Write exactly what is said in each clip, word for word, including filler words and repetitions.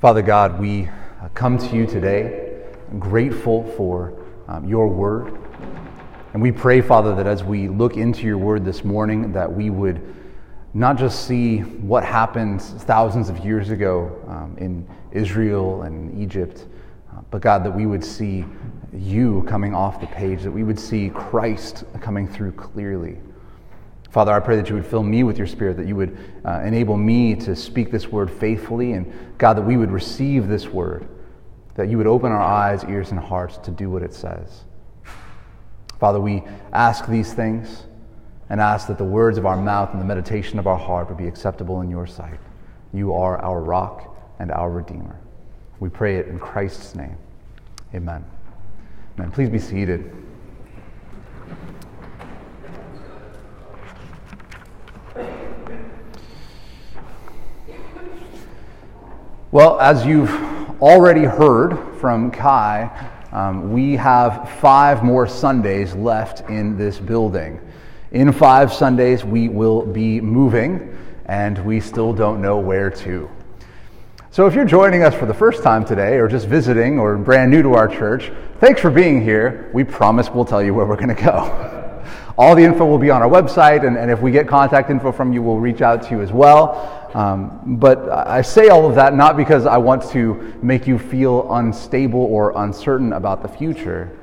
Father God, we come to you today grateful for um, your word. And we pray, Father, that as we look into your word this morning, that we would not just see what happened thousands of years ago um, in Israel and Egypt, uh, but God, that we would see you coming off the page, that we would see Christ coming through clearly. Father, I pray that you would fill me with your Spirit, that you would uh, enable me to speak this word faithfully, and God, that we would receive this word, that you would open our eyes, ears, and hearts to do what it says. Father, we ask these things and ask that the words of our mouth and the meditation of our heart would be acceptable in your sight. You are our rock and our Redeemer. We pray it in Christ's name. Amen. Amen. Please be seated. Well, as you've already heard from Kai, um, we have five more Sundays left in this building. In five Sundays, we will be moving, and we still don't know where to. So if you're joining us for the first time today, or just visiting, or brand new to our church, thanks for being here. We promise we'll tell you where we're going to go. All the info will be on our website, and, and if we get contact info from you, we'll reach out to you as well. Um, but I say all of that not because I want to make you feel unstable or uncertain about the future.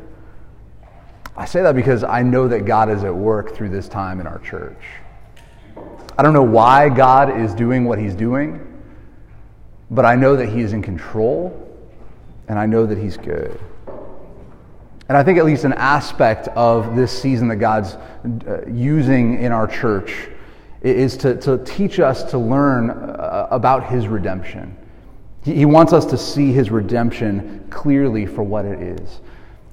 I say that because I know that God is at work through this time in our church. I don't know why God is doing what he's doing, but I know that he is in control, and I know that he's good. And I think at least an aspect of this season that God's uh, using in our church is to, to teach us to learn uh, about his redemption. He, he wants us to see his redemption clearly for what it is.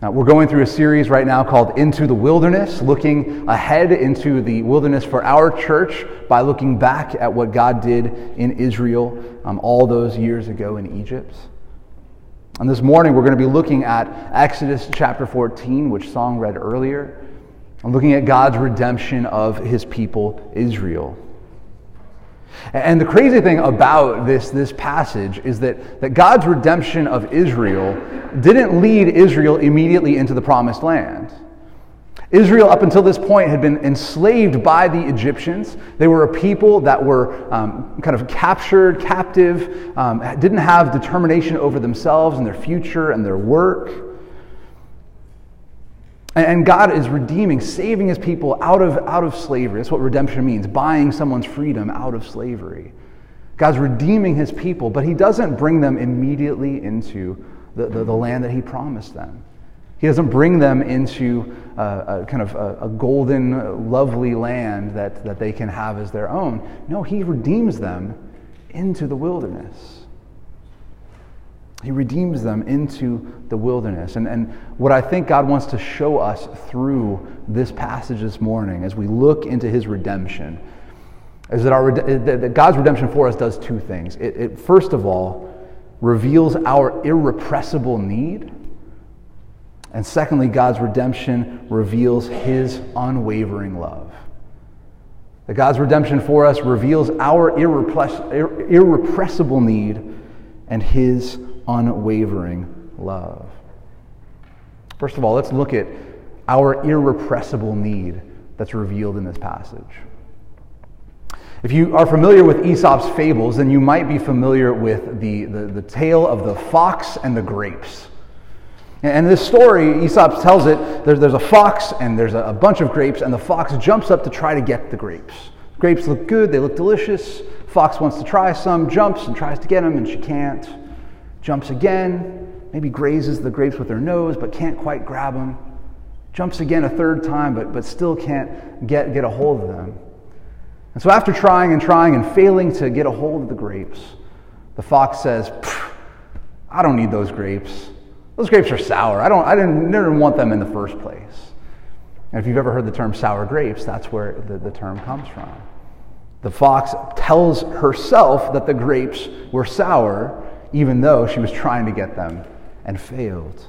Now, we're going through a series right now called Into the Wilderness, looking ahead into the wilderness for our church by looking back at what God did in Israel um, all those years ago in Egypt. And this morning we're going to be looking at Exodus chapter fourteen, which Song read earlier. I'm looking at God's redemption of his people, Israel. And the crazy thing about this, this passage is that, that God's redemption of Israel didn't lead Israel immediately into the promised land. Israel, up until this point, had been enslaved by the Egyptians. They were a people that were um, kind of captured, captive, um, didn't have determination over themselves and their future and their work. And God is redeeming, saving his people out of, out of slavery. That's what redemption means, buying someone's freedom out of slavery. God's redeeming his people, but he doesn't bring them immediately into the, the, the land that he promised them. He doesn't bring them into a, a kind of a, a golden, lovely land that, that they can have as their own. No, he redeems them into the wilderness. He redeems them into the wilderness. And, and what I think God wants to show us through this passage this morning as we look into his redemption is that, our, that God's redemption for us does two things. It, it, first of all, reveals our irrepressible need. And secondly, God's redemption reveals his unwavering love. That God's redemption for us reveals our irrepres- ir- irrepressible need and his unwavering love. First of all, let's look at our irrepressible need that's revealed in this passage. If you are familiar with Aesop's fables, then you might be familiar with the, the, the tale of the fox and the grapes. And this story, Aesop tells it, there's, there's a fox and there's a bunch of grapes, and the fox jumps up to try to get the grapes. Grapes look good, they look delicious. Fox wants to try some, jumps and tries to get them, and she can't. Jumps again, maybe grazes the grapes with her nose, but can't quite grab them. Jumps again a third time, but, but still can't get, get a hold of them. And so after trying and trying and failing to get a hold of the grapes, the fox says, I don't need those grapes. Those grapes are sour. I don't. I didn't, never want them in the first place. And if you've ever heard the term sour grapes, that's where the, the term comes from. The fox tells herself that the grapes were sour, even though she was trying to get them and failed.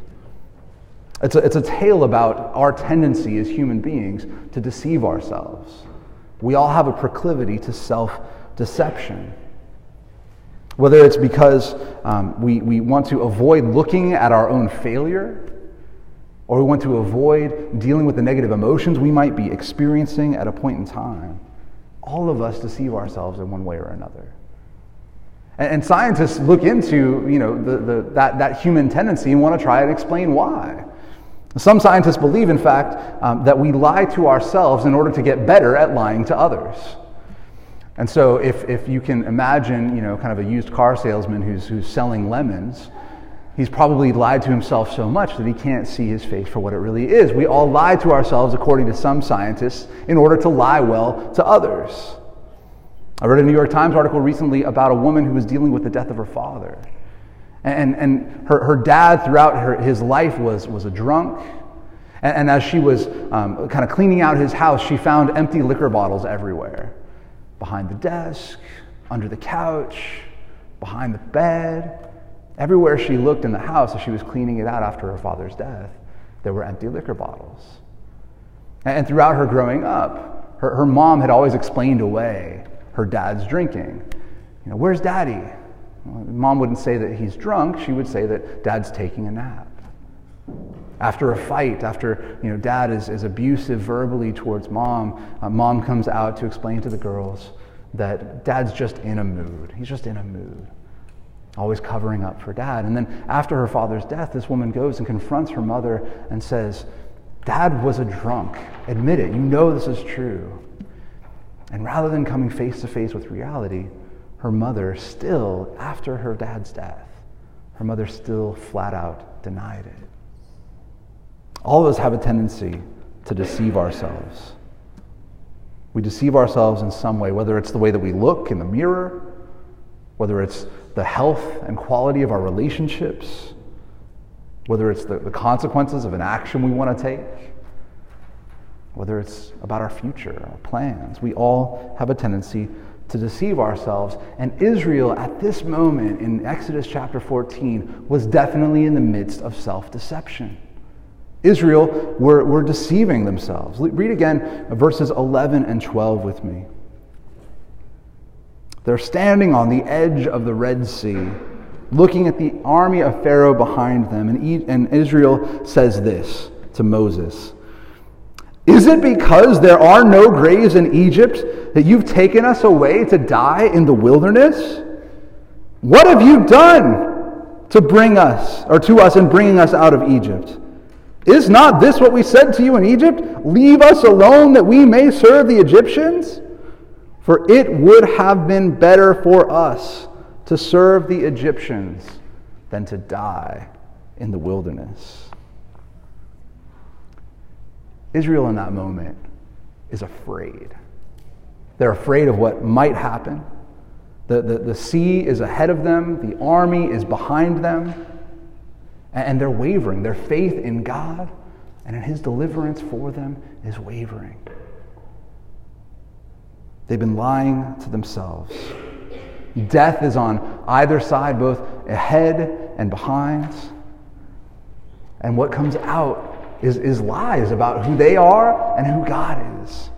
It's a, it's a tale about our tendency as human beings to deceive ourselves. We all have a proclivity to self-deception. Whether it's because um, we, we want to avoid looking at our own failure, or we want to avoid dealing with the negative emotions we might be experiencing at a point in time, all of us deceive ourselves in one way or another. And, and scientists look into you know the, the, that, that human tendency and want to try and explain why. Some scientists believe, in fact, um, that we lie to ourselves in order to get better at lying to others. And so if, if you can imagine, you know, kind of a used car salesman who's who's selling lemons, he's probably lied to himself so much that he can't see his face for what it really is. We all lie to ourselves, according to some scientists, in order to lie well to others. I read a New York Times article recently about a woman who was dealing with the death of her father. And and her, her dad throughout her, his life was, was a drunk. And, and as she was um, kind of cleaning out his house, she found empty liquor bottles everywhere. Behind the desk, under the couch, behind the bed. Everywhere she looked in the house as she was cleaning it out after her father's death, there were empty liquor bottles. And throughout her growing up, her, her mom had always explained away her dad's drinking. You know, where's daddy? Mom wouldn't say that he's drunk. She would say that dad's taking a nap. After a fight, after you know, dad is, is abusive verbally towards mom, uh, mom comes out to explain to the girls that dad's just in a mood. He's just in a mood, always covering up for dad. And then after her father's death, this woman goes and confronts her mother and says, "Dad was a drunk. Admit it. You know this is true." And rather than coming face to face with reality, her mother still, after her dad's death, her mother still flat out denied it. All of us have a tendency to deceive ourselves. We deceive ourselves in some way, whether it's the way that we look in the mirror, whether it's the health and quality of our relationships, whether it's the, the consequences of an action we want to take, whether it's about our future, our plans. We all have a tendency to deceive ourselves. And Israel, at this moment in Exodus chapter fourteen, was definitely in the midst of self-deception. Israel were, were deceiving themselves. Read again verses eleven and twelve with me. They're standing on the edge of the Red Sea, looking at the army of Pharaoh behind them. And, and Israel says this to Moses, "Is it because there are no graves in Egypt that you've taken us away to die in the wilderness? What have you done to bring us, or to us in bringing us out of Egypt? Is not this what we said to you in Egypt? Leave us alone that we may serve the Egyptians? For it would have been better for us to serve the Egyptians than to die in the wilderness." Israel in that moment is afraid. They're afraid of what might happen. The, the, the sea is ahead of them. The army is behind them. And they're wavering. Their faith in God and in His deliverance for them is wavering. They've been lying to themselves. Death is on either side, both ahead and behind. And what comes out is, is lies about who they are and who God is.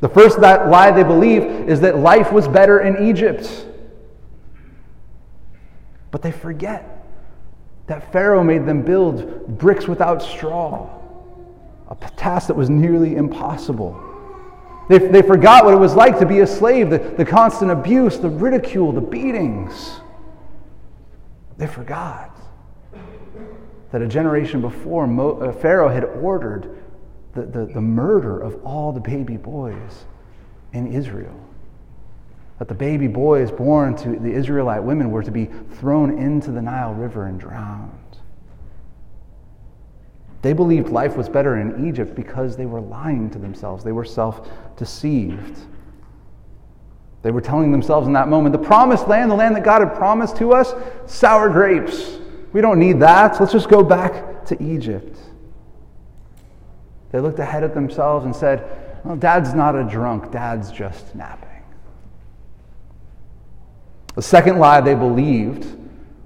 The first that lie they believe is that life was better in Egypt. But they forget that Pharaoh made them build bricks without straw, a task that was nearly impossible. They, they forgot what it was like to be a slave, the, the constant abuse, the ridicule, the beatings. They forgot that a generation before, Mo, uh, Pharaoh had ordered the, the, the murder of all the baby boys in Israel. That the baby boys born to the Israelite women were to be thrown into the Nile River and drowned. They believed life was better in Egypt because they were lying to themselves. They were self-deceived. They were telling themselves in that moment, the promised land, the land that God had promised to us, sour grapes. We don't need that. So let's just go back to Egypt. They looked ahead at themselves and said, well, Dad's not a drunk. Dad's just napping. The second lie they believed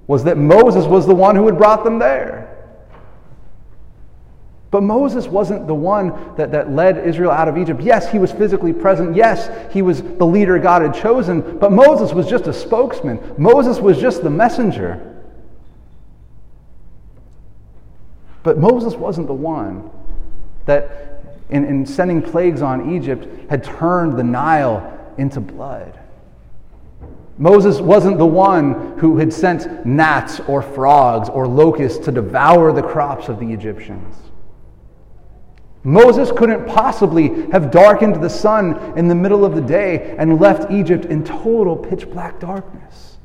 was that Moses was the one who had brought them there. But Moses wasn't the one that, that led Israel out of Egypt. Yes, he was physically present. Yes, he was the leader God had chosen. But Moses was just a spokesman. Moses was just the messenger. But Moses wasn't the one that, in, in sending plagues on Egypt, had turned the Nile into blood. Moses wasn't the one who had sent gnats or frogs or locusts to devour the crops of the Egyptians. Moses couldn't possibly have darkened the sun in the middle of the day and left Egypt in total pitch-black darkness.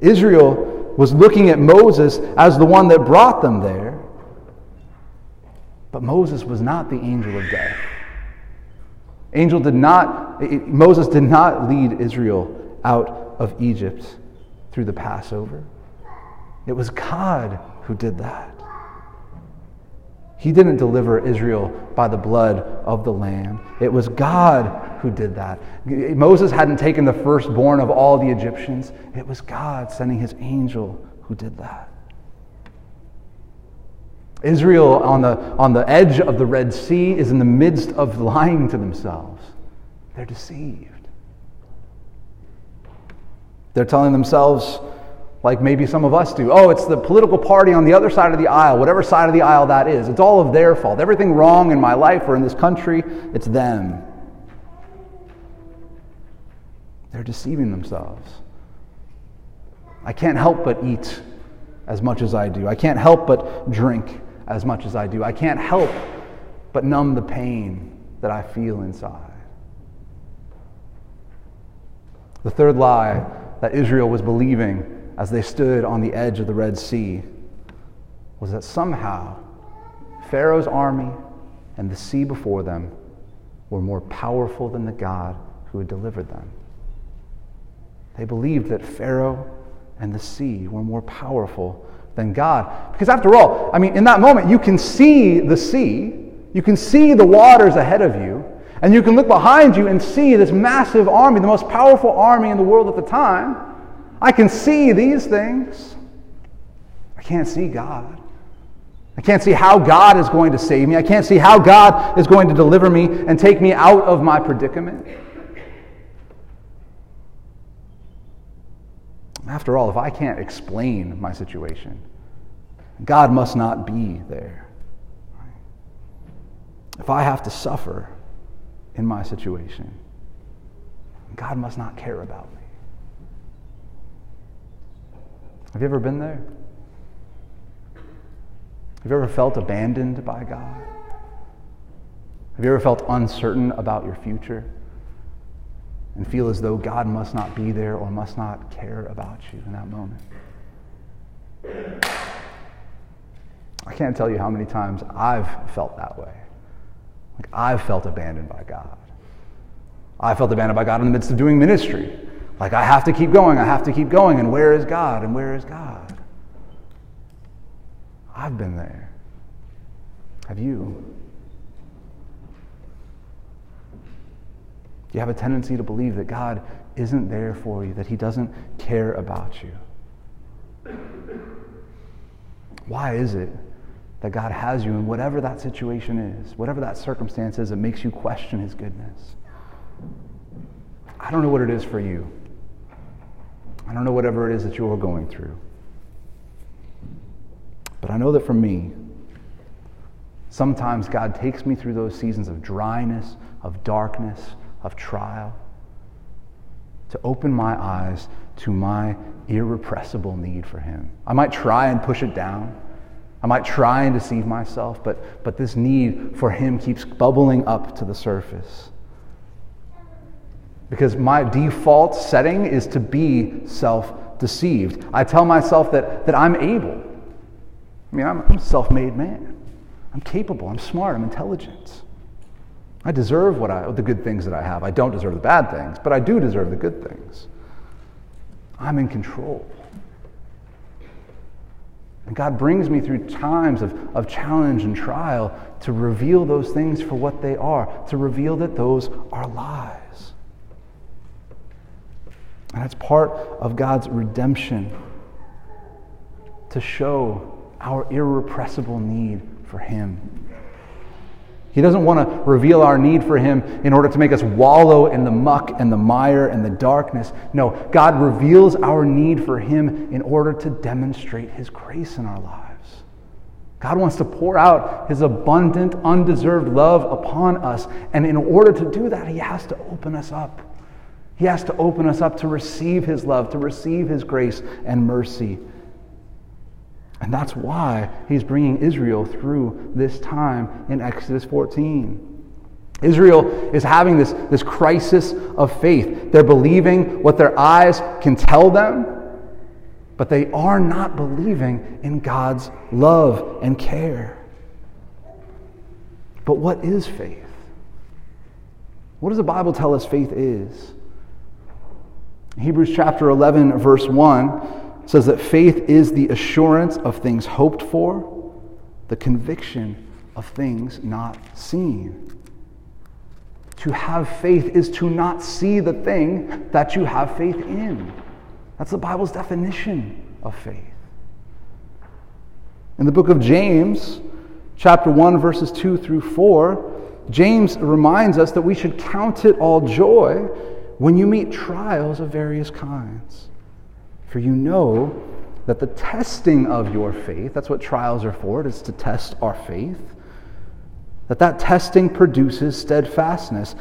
Israel was looking at Moses as the one that brought them there, but Moses was not the angel of death. Angel did not, it, Moses did not lead Israel out of Egypt through the Passover. It was God who did that. He didn't deliver Israel by the blood of the Lamb. It was God who did that. Moses hadn't taken the firstborn of all the Egyptians. It was God sending his angel who did that. Israel on the, on the edge of the Red Sea is in the midst of lying to themselves. They're deceived. They're telling themselves, like maybe some of us do, oh, it's the political party on the other side of the aisle, whatever side of the aisle that is. It's all of their fault. Everything wrong in my life or in this country, it's them. They're deceiving themselves. I can't help but eat as much as I do. I can't help but drink as much as I do. I can't help but numb the pain that I feel inside. The third lie that Israel was believing as they stood on the edge of the Red Sea was that somehow Pharaoh's army and the sea before them were more powerful than the God who had delivered them. They believed that Pharaoh and the sea were more powerful than God. Because after all, I mean, in that moment, you can see the sea, you can see the waters ahead of you, and you can look behind you and see this massive army, the most powerful army in the world at the time. I can see these things. I can't see God. I can't see how God is going to save me. I can't see how God is going to deliver me and take me out of my predicament. After all, if I can't explain my situation, God must not be there. If I have to suffer in my situation, God must not care about me. Have you ever been there? Have you ever felt abandoned by God? Have you ever felt uncertain about your future and feel as though God must not be there or must not care about you in that moment? I can't tell you how many times I've felt that way. Like I've felt abandoned by God. I felt abandoned by God in the midst of doing ministry. Like, I have to keep going, I have to keep going, and where is God, and where is God? I've been there. Have you? You have a tendency to believe that God isn't there for you, that he doesn't care about you. Why is it that God has you in whatever that situation is, whatever that circumstance is, that makes you question his goodness? I don't know what it is for you. I don't know whatever it is that you're going through. But I know that for me, sometimes God takes me through those seasons of dryness, of darkness, of trial, to open my eyes to my irrepressible need for him. I might try and push it down. I might try and deceive myself, but, but this need for him keeps bubbling up to the surface. Because my default setting is to be self-deceived. I tell myself that, that I'm able. I mean, I'm, I'm a self-made man. I'm capable. I'm smart. I'm intelligent. I deserve what I, the good things that I have. I don't deserve the bad things, but I do deserve the good things. I'm in control. And God brings me through times of, of challenge and trial to reveal those things for what they are, to reveal that those are lies. And that's part of God's redemption, to show our irrepressible need for Him. He doesn't want to reveal our need for Him in order to make us wallow in the muck and the mire and the darkness. No, God reveals our need for Him in order to demonstrate His grace in our lives. God wants to pour out His abundant, undeserved love upon us. And in order to do that, He has to open us up. He has to open us up to receive His love, to receive His grace and mercy. And that's why He's bringing Israel through this time in Exodus fourteen. Israel is having this, this crisis of faith. They're believing what their eyes can tell them, but they are not believing in God's love and care. But what is faith? What does the Bible tell us faith is? Hebrews chapter eleven, verse one, says that faith is the assurance of things hoped for, the conviction of things not seen. To have faith is to not see the thing that you have faith in. That's the Bible's definition of faith. In the book of James, chapter one, verses two through four, James reminds us that we should count it all joy when you meet trials of various kinds. For you know that the testing of your faith, that's what trials are for, it is to test our faith, that that testing produces steadfastness,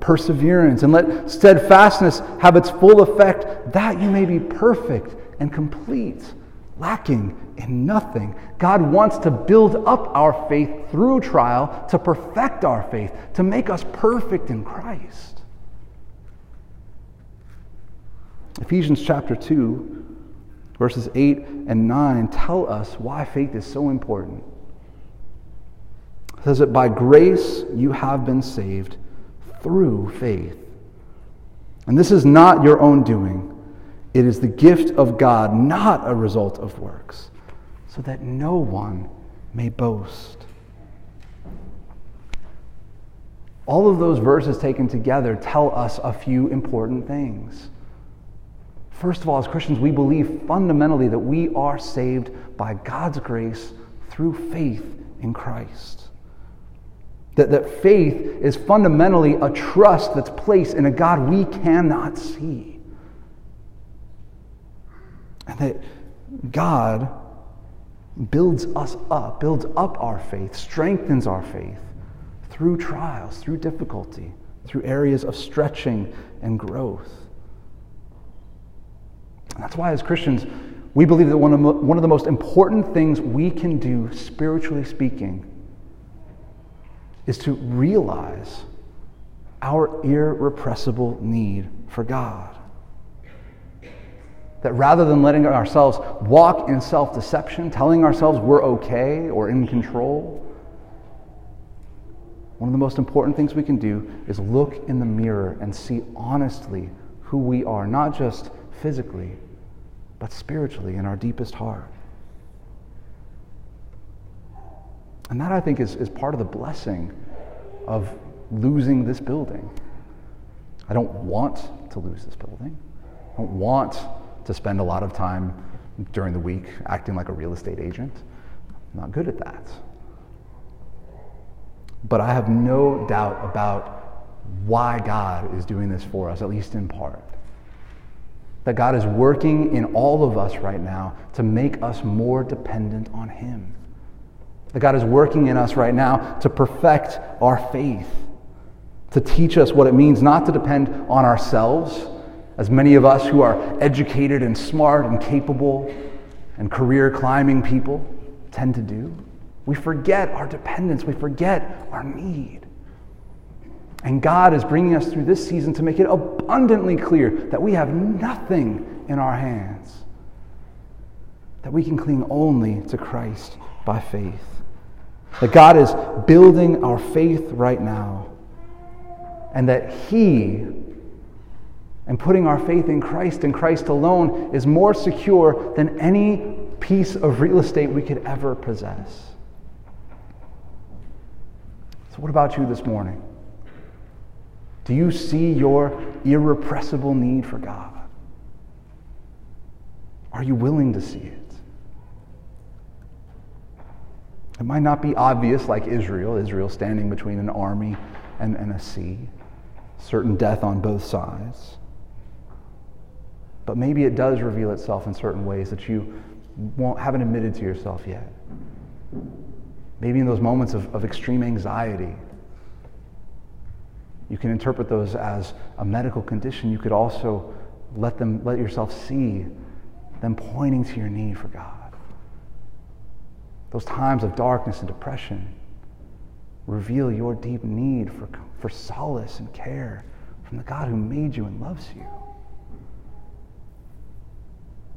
perseverance, and let steadfastness have its full effect, that you may be perfect and complete, lacking in nothing. God wants to build up our faith through trial, to perfect our faith, to make us perfect in Christ. Ephesians chapter two, verses eight and nine tell us why faith is so important. It says that by grace you have been saved through faith. And this is not your own doing. It is the gift of God, not a result of works, so that no one may boast. All of those verses taken together tell us a few important things. First of all, as Christians, we believe fundamentally that we are saved by God's grace through faith in Christ. That, that faith is fundamentally a trust that's placed in a God we cannot see. And that God builds us up, builds up our faith, strengthens our faith through trials, through difficulty, through areas of stretching and growth. That's why as Christians, we believe that one of, one of the most important things we can do, spiritually speaking, is to realize our irrepressible need for God. That rather than letting ourselves walk in self-deception, telling ourselves we're okay or in control, one of the most important things we can do is look in the mirror and see honestly who we are, not just physically, but spiritually in our deepest heart. And that, I think, is, is part of the blessing of losing this building. I don't want to lose this building. I don't want to spend a lot of time during the week acting like a real estate agent. I'm not good at that. But I have no doubt about why God is doing this for us, at least in part. That God is working in all of us right now to make us more dependent on Him. That God is working in us right now to perfect our faith, to teach us what it means not to depend on ourselves, as many of us who are educated and smart and capable and career-climbing people tend to do. We forget our dependence. We forget our need. And God is bringing us through this season to make it abundantly clear that we have nothing in our hands, that we can cling only to Christ by faith. That God is building our faith right now, and that He, and putting our faith in Christ and Christ alone, is more secure than any piece of real estate we could ever possess. So what about you this morning? Do you see your irrepressible need for God? Are you willing to see it? It might not be obvious like Israel, Israel standing between an army and, and a sea, certain death on both sides. But maybe it does reveal itself in certain ways that you won't, haven't admitted to yourself yet. Maybe in those moments of, of extreme anxiety, you can interpret those as a medical condition. You could also let them, let yourself see them pointing to your need for God. Those times of darkness and depression reveal your deep need for, for solace and care from the God who made you and loves you.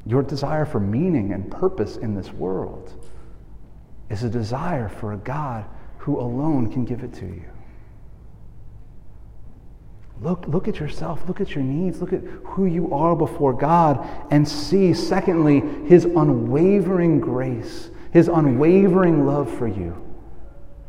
Your desire for meaning and purpose in this world is a desire for a God who alone can give it to you. Look, look at yourself, look at your needs, look at who you are before God, and see, secondly, His unwavering grace, His unwavering love for you.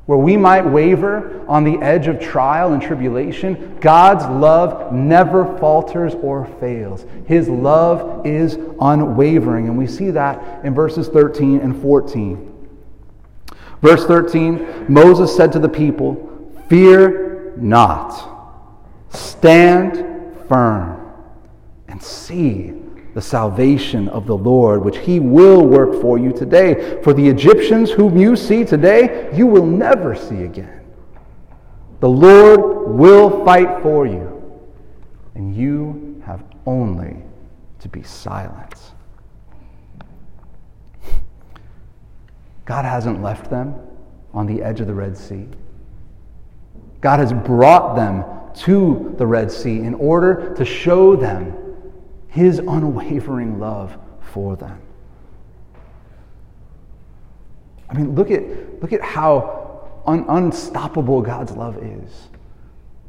Where we might waver on the edge of trial and tribulation, God's love never falters or fails. His love is unwavering, and we see that in verses thirteen and fourteen. Verse thirteen, Moses said to the people, "Fear not. Stand firm and see the salvation of the Lord, which He will work for you today. For the Egyptians whom you see today, you will never see again. The Lord will fight for you, and you have only to be silent." God hasn't left them on the edge of the Red Sea. God has brought them to the Red Sea in order to show them His unwavering love for them. I mean, look at look at how un- unstoppable God's love is.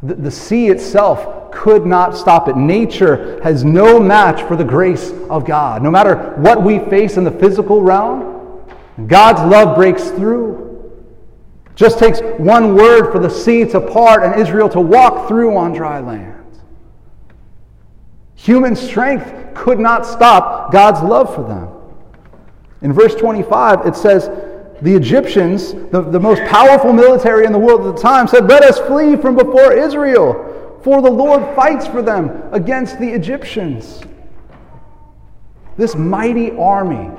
The, the sea itself could not stop it. Nature has no match for the grace of God. No matter what we face in the physical realm, God's love breaks through. Just takes one word for the sea to part and Israel to walk through on dry land. Human strength could not stop God's love for them. In verse twenty-five, it says, the Egyptians, the, the most powerful military in the world at the time, said, "Let us flee from before Israel, for the Lord fights for them against the Egyptians." This mighty army,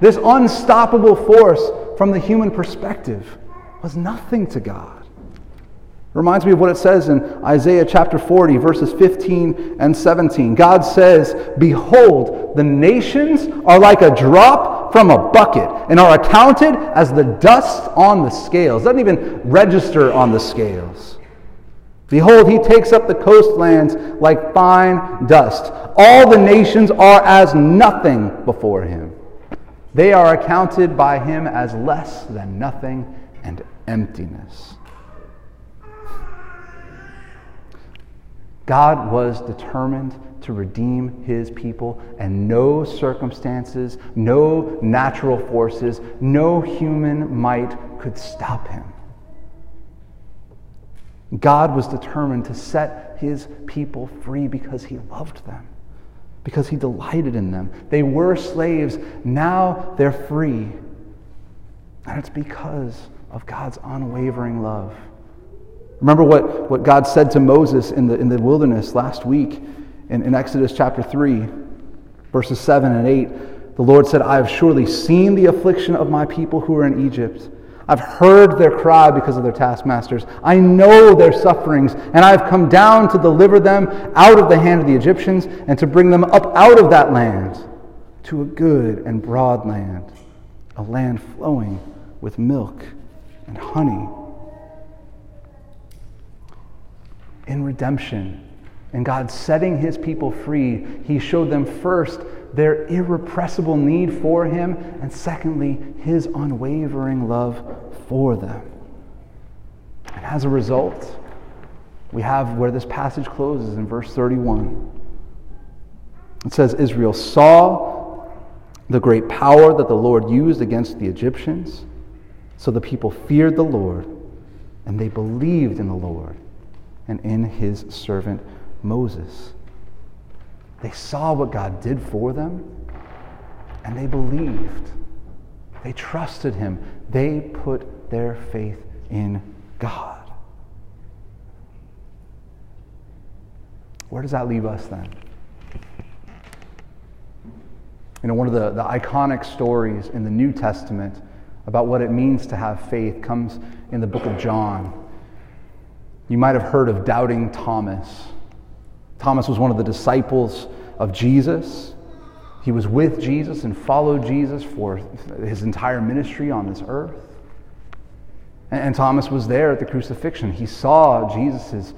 this unstoppable force from the human perspective, was nothing to God. Reminds me of what it says in Isaiah chapter forty, verses fifteen and seventeen. God says, "Behold, the nations are like a drop from a bucket and are accounted as the dust on the scales." It doesn't even register on the scales. "Behold, He takes up the coastlands like fine dust. All the nations are as nothing before Him. They are accounted by Him as less than nothing and emptiness." God was determined to redeem His people, and no circumstances, no natural forces, no human might could stop Him. God was determined to set His people free because He loved them, because He delighted in them. They were slaves, now they're free. And it's because of God's unwavering love. Remember what, what God said to Moses in the in the wilderness last week in, in Exodus chapter three, verses seven and eight. The Lord said, "I have surely seen the affliction of my people who are in Egypt. I've heard their cry because of their taskmasters. I know their sufferings, and I have come down to deliver them out of the hand of the Egyptians and to bring them up out of that land to a good and broad land, a land flowing with milk and honey." In redemption, in God setting His people free, He showed them first their irrepressible need for Him, and secondly, His unwavering love for them. And as a result, we have where this passage closes in verse thirty-one. It says, "Israel saw the great power that the Lord used against the Egyptians. So the people feared the Lord, and they believed in the Lord and in His servant Moses." They saw what God did for them, and they believed. They trusted him. They put their faith in God. Where does that leave us then? You know, one of the, the iconic stories in the New Testament about what it means to have faith comes in the book of John. You might have heard of doubting Thomas. Thomas was one of the disciples of Jesus. He was with Jesus and followed Jesus for his entire ministry on this earth. And, and Thomas was there at the crucifixion. He saw Jesus'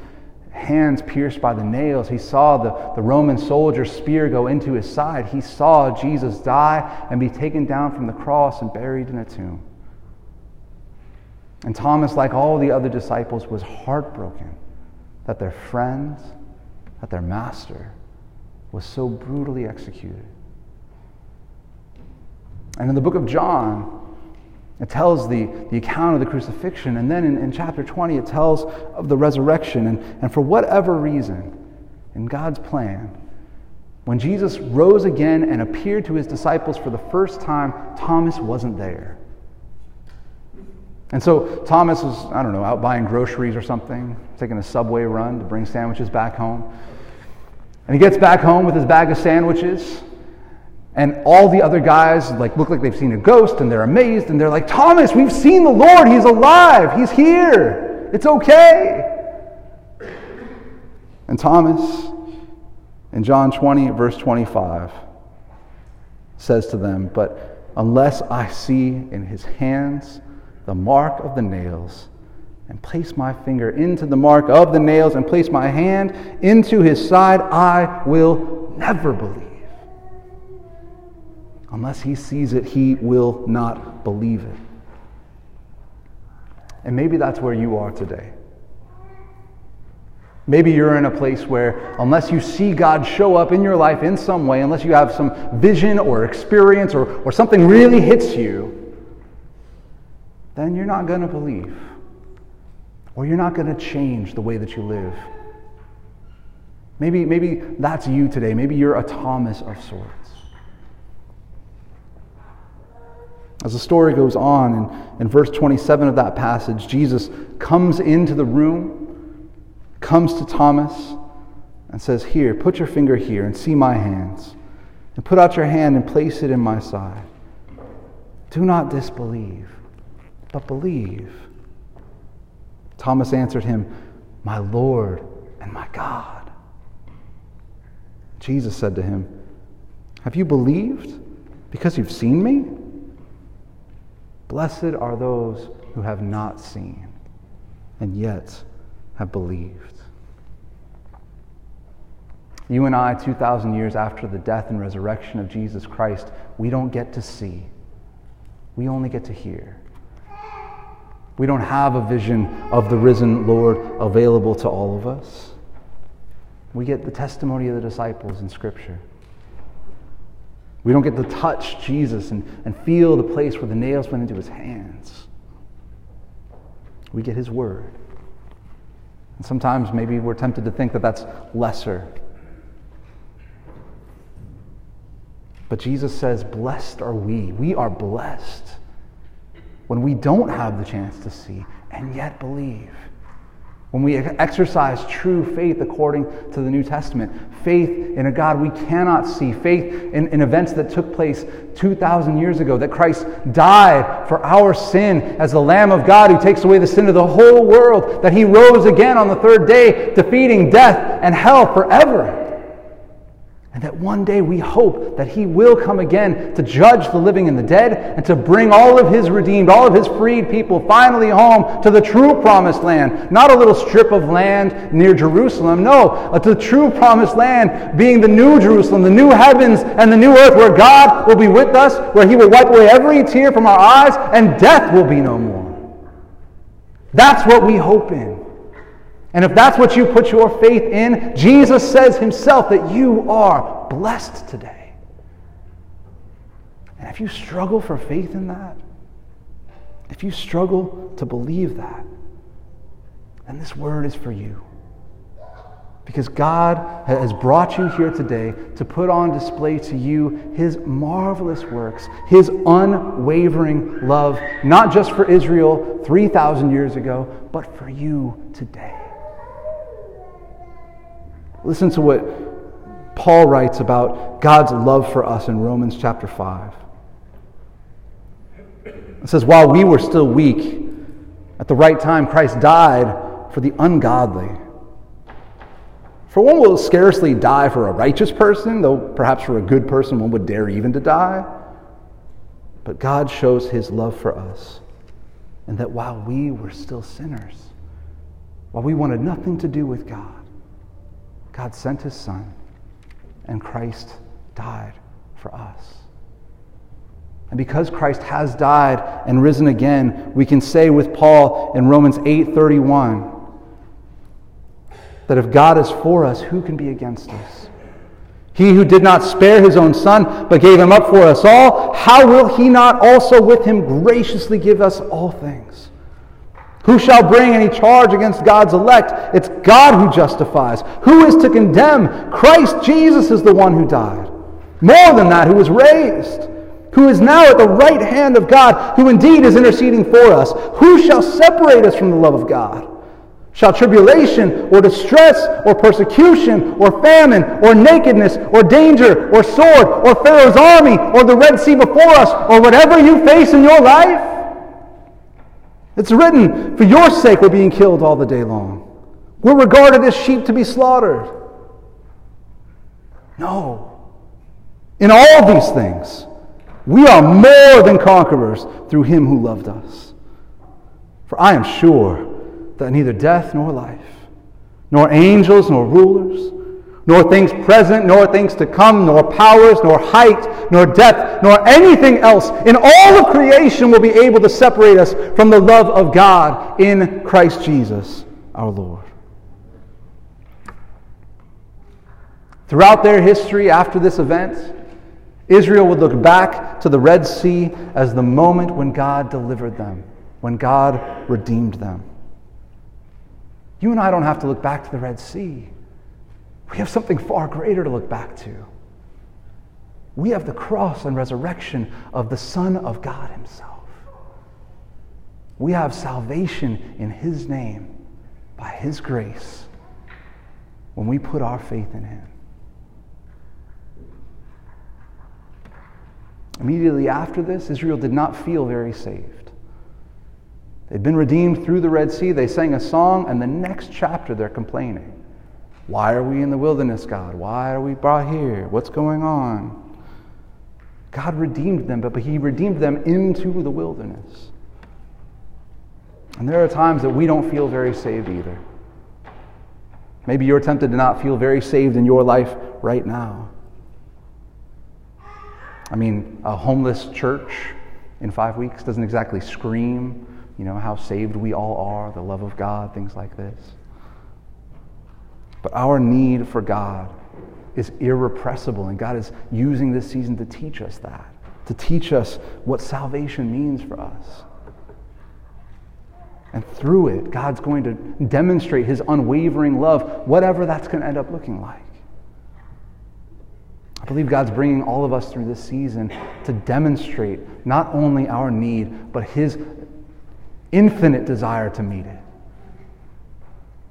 hands pierced by the nails. He saw the, the Roman soldier's spear go into his side. He saw Jesus die and be taken down from the cross and buried in a tomb. And Thomas, like all the other disciples, was heartbroken that their friend, that their master, was so brutally executed. And in the book of John, it tells the, the account of the crucifixion, and then in, in chapter twenty it tells of the resurrection. And, and for whatever reason, in God's plan, when Jesus rose again and appeared to his disciples for the first time, Thomas wasn't there. And so Thomas was, I don't know, out buying groceries or something, taking a Subway run to bring sandwiches back home. And he gets back home with his bag of sandwiches, and all the other guys like look like they've seen a ghost, and they're amazed, and they're like, Thomas, we've seen the Lord. He's alive. He's here. It's okay. And Thomas, in John twenty, verse twenty-five, says to them, "But unless I see in his hands the mark of the nails, and place my finger into the mark of the nails, and place my hand into his side, I will never believe." Unless he sees it, he will not believe it. And maybe that's where you are today. Maybe you're in a place where unless you see God show up in your life in some way, unless you have some vision or experience or, or something really hits you, then you're not going to believe. Or you're not going to change the way that you live. Maybe, maybe that's you today. Maybe you're a Thomas of sorts. As the story goes on, in, in verse twenty-seven of that passage, Jesus comes into the room, comes to Thomas, and says, "Here, put your finger here and see my hands. And put out your hand and place it in my side. Do not disbelieve, but believe." Thomas answered him, "My Lord and my God." Jesus said to him, "Have you believed because you've seen me? Blessed are those who have not seen and yet have believed." You and I, two thousand years after the death and resurrection of Jesus Christ, we don't get to see. We only get to hear. We don't have a vision of the risen Lord available to all of us. We get the testimony of the disciples in Scripture. We don't get to touch Jesus and, and feel the place where the nails went into his hands. We get his word. And sometimes maybe we're tempted to think that that's lesser. But Jesus says, blessed are we. We are blessed when we don't have the chance to see and yet believe. When we exercise true faith according to the New Testament, faith in a God we cannot see, faith in, in events that took place two thousand years ago, that Christ died for our sin as the Lamb of God who takes away the sin of the whole world, that he rose again on the third day, defeating death and hell forever. And that one day we hope that he will come again to judge the living and the dead and to bring all of his redeemed, all of his freed people finally home to the true promised land. Not a little strip of land near Jerusalem. No, to the true promised land being the new Jerusalem, the new heavens and the new earth where God will be with us, where he will wipe away every tear from our eyes and death will be no more. That's what we hope in. And if that's what you put your faith in, Jesus says himself that you are blessed today. And if you struggle for faith in that, if you struggle to believe that, then this word is for you. Because God has brought you here today to put on display to you His marvelous works, His unwavering love, not just for Israel three thousand years ago, but for you today. Listen to what Paul writes about God's love for us in Romans chapter five. It says, while we were still weak, at the right time Christ died for the ungodly. For one will scarcely die for a righteous person, though perhaps for a good person one would dare even to die. But God shows His love for us, and that while we were still sinners, while we wanted nothing to do with God, God sent His Son, and Christ died for us. And because Christ has died and risen again, we can say with Paul in Romans eight thirty-one, that if God is for us, who can be against us? He who did not spare His own Son, but gave Him up for us all, how will He not also with Him graciously give us all things? Who shall bring any charge against God's elect? It's God who justifies. Who is to condemn? Christ Jesus is the one who died. More than that, who was raised, who is now at the right hand of God, who indeed is interceding for us. Who shall separate us from the love of God? Shall tribulation, or distress, or persecution, or famine, or nakedness, or danger, or sword, or Pharaoh's army, or the Red Sea before us, or whatever you face in your life? It's written, for your sake we're being killed all the day long. We're regarded as sheep to be slaughtered. No. In all these things, we are more than conquerors through Him who loved us. For I am sure that neither death nor life, nor angels nor rulers, nor things present, nor things to come, nor powers, nor height, nor depth, nor anything else in all of creation will be able to separate us from the love of God in Christ Jesus our Lord. Throughout their history after this event, Israel would look back to the Red Sea as the moment when God delivered them, when God redeemed them. You and I don't have to look back to the Red Sea. We have something far greater to look back to. We have the cross and resurrection of the Son of God Himself. We have salvation in His name, by His grace, when we put our faith in Him. Immediately after this, Israel did not feel very safe. They'd been redeemed through the Red Sea. They sang a song, and the next chapter they're complaining. Why are we in the wilderness, God? Why are we brought here? What's going on? God redeemed them, but He redeemed them into the wilderness. And there are times that we don't feel very saved either. Maybe you're tempted to not feel very saved in your life right now. I mean, a homeless church in five weeks doesn't exactly scream, you know, how saved we all are, the love of God, things like this. But our need for God is irrepressible, and God is using this season to teach us that, to teach us what salvation means for us. And through it, God's going to demonstrate His unwavering love, whatever that's going to end up looking like. I believe God's bringing all of us through this season to demonstrate not only our need, but His infinite desire to meet it.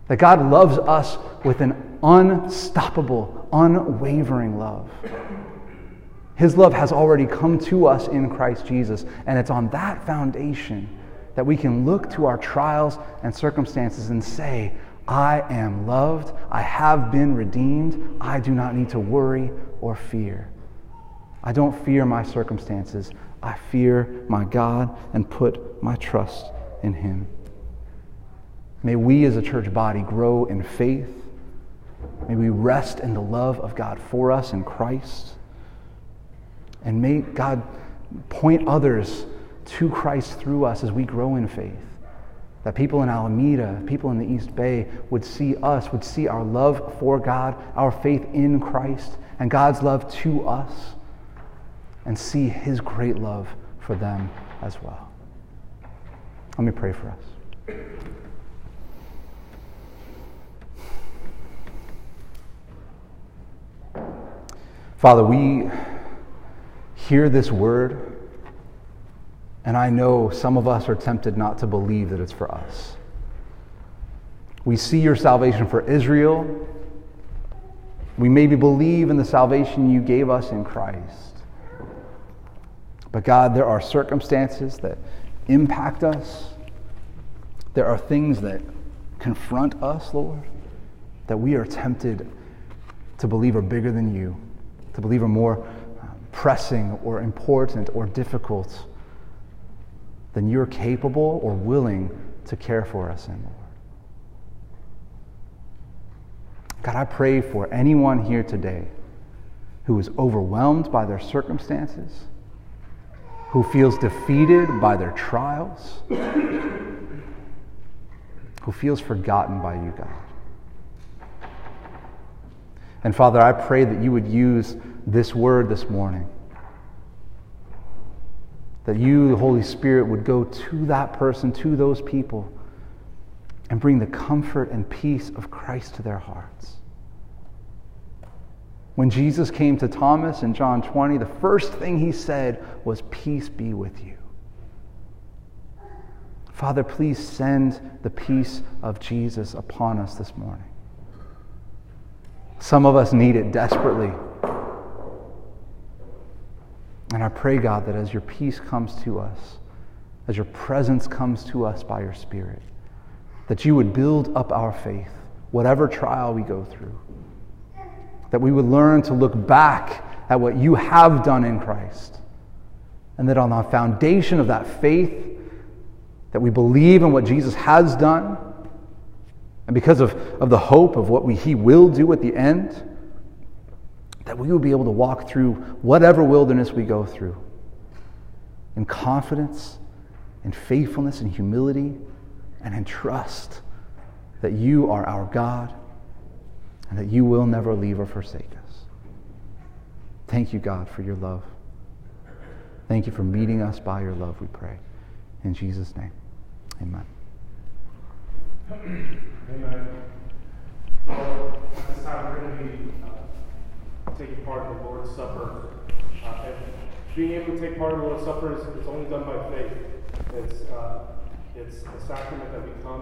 That God loves us with an unstoppable, unwavering love. His love has already come to us in Christ Jesus, and it's on that foundation that we can look to our trials and circumstances and say, I am loved, I have been redeemed, I do not need to worry or fear. I don't fear my circumstances, I fear my God and put my trust in Him. May we as a church body grow in faith. May we rest in the love of God for us in Christ. And may God point others to Christ through us as we grow in faith. That people in Alameda, people in the East Bay would see us, would see our love for God, our faith in Christ, and God's love to us, and see His great love for them as well. Let me pray for us. Father, we hear this word, and I know some of us are tempted not to believe that it's for us. We see your salvation for Israel. We maybe believe in the salvation you gave us in Christ. But God, there are circumstances that impact us. There are things that confront us, Lord, that we are tempted to believe are bigger than you, to believe are more pressing or important or difficult than you're capable or willing to care for us in, Lord. God, I pray for anyone here today who is overwhelmed by their circumstances, who feels defeated by their trials, who feels forgotten by you, God. And Father, I pray that you would use this word this morning, that you, the Holy Spirit, would go to that person, to those people, and bring the comfort and peace of Christ to their hearts. When Jesus came to Thomas in John twenty, the first thing he said was, "Peace be with you." Father, please send the peace of Jesus upon us this morning. Some of us need it desperately. And I pray, God, that as your peace comes to us, as your presence comes to us by your Spirit, that you would build up our faith, whatever trial we go through. That we would learn to look back at what you have done in Christ. And that on the foundation of that faith, that we believe in what Jesus has done. And because of, of the hope of what we, he will do at the end, that we will be able to walk through whatever wilderness we go through in confidence, in faithfulness, in humility, and in trust that you are our God and that you will never leave or forsake us. Thank you, God, for your love. Thank you for meeting us by your love, we pray. In Jesus' name, amen. Amen. Well, at this time, we're going to be uh, taking part in the Lord's Supper. Uh, and being able to take part in the Lord's Supper is it's only done by faith. It's, uh, it's a sacrament that we come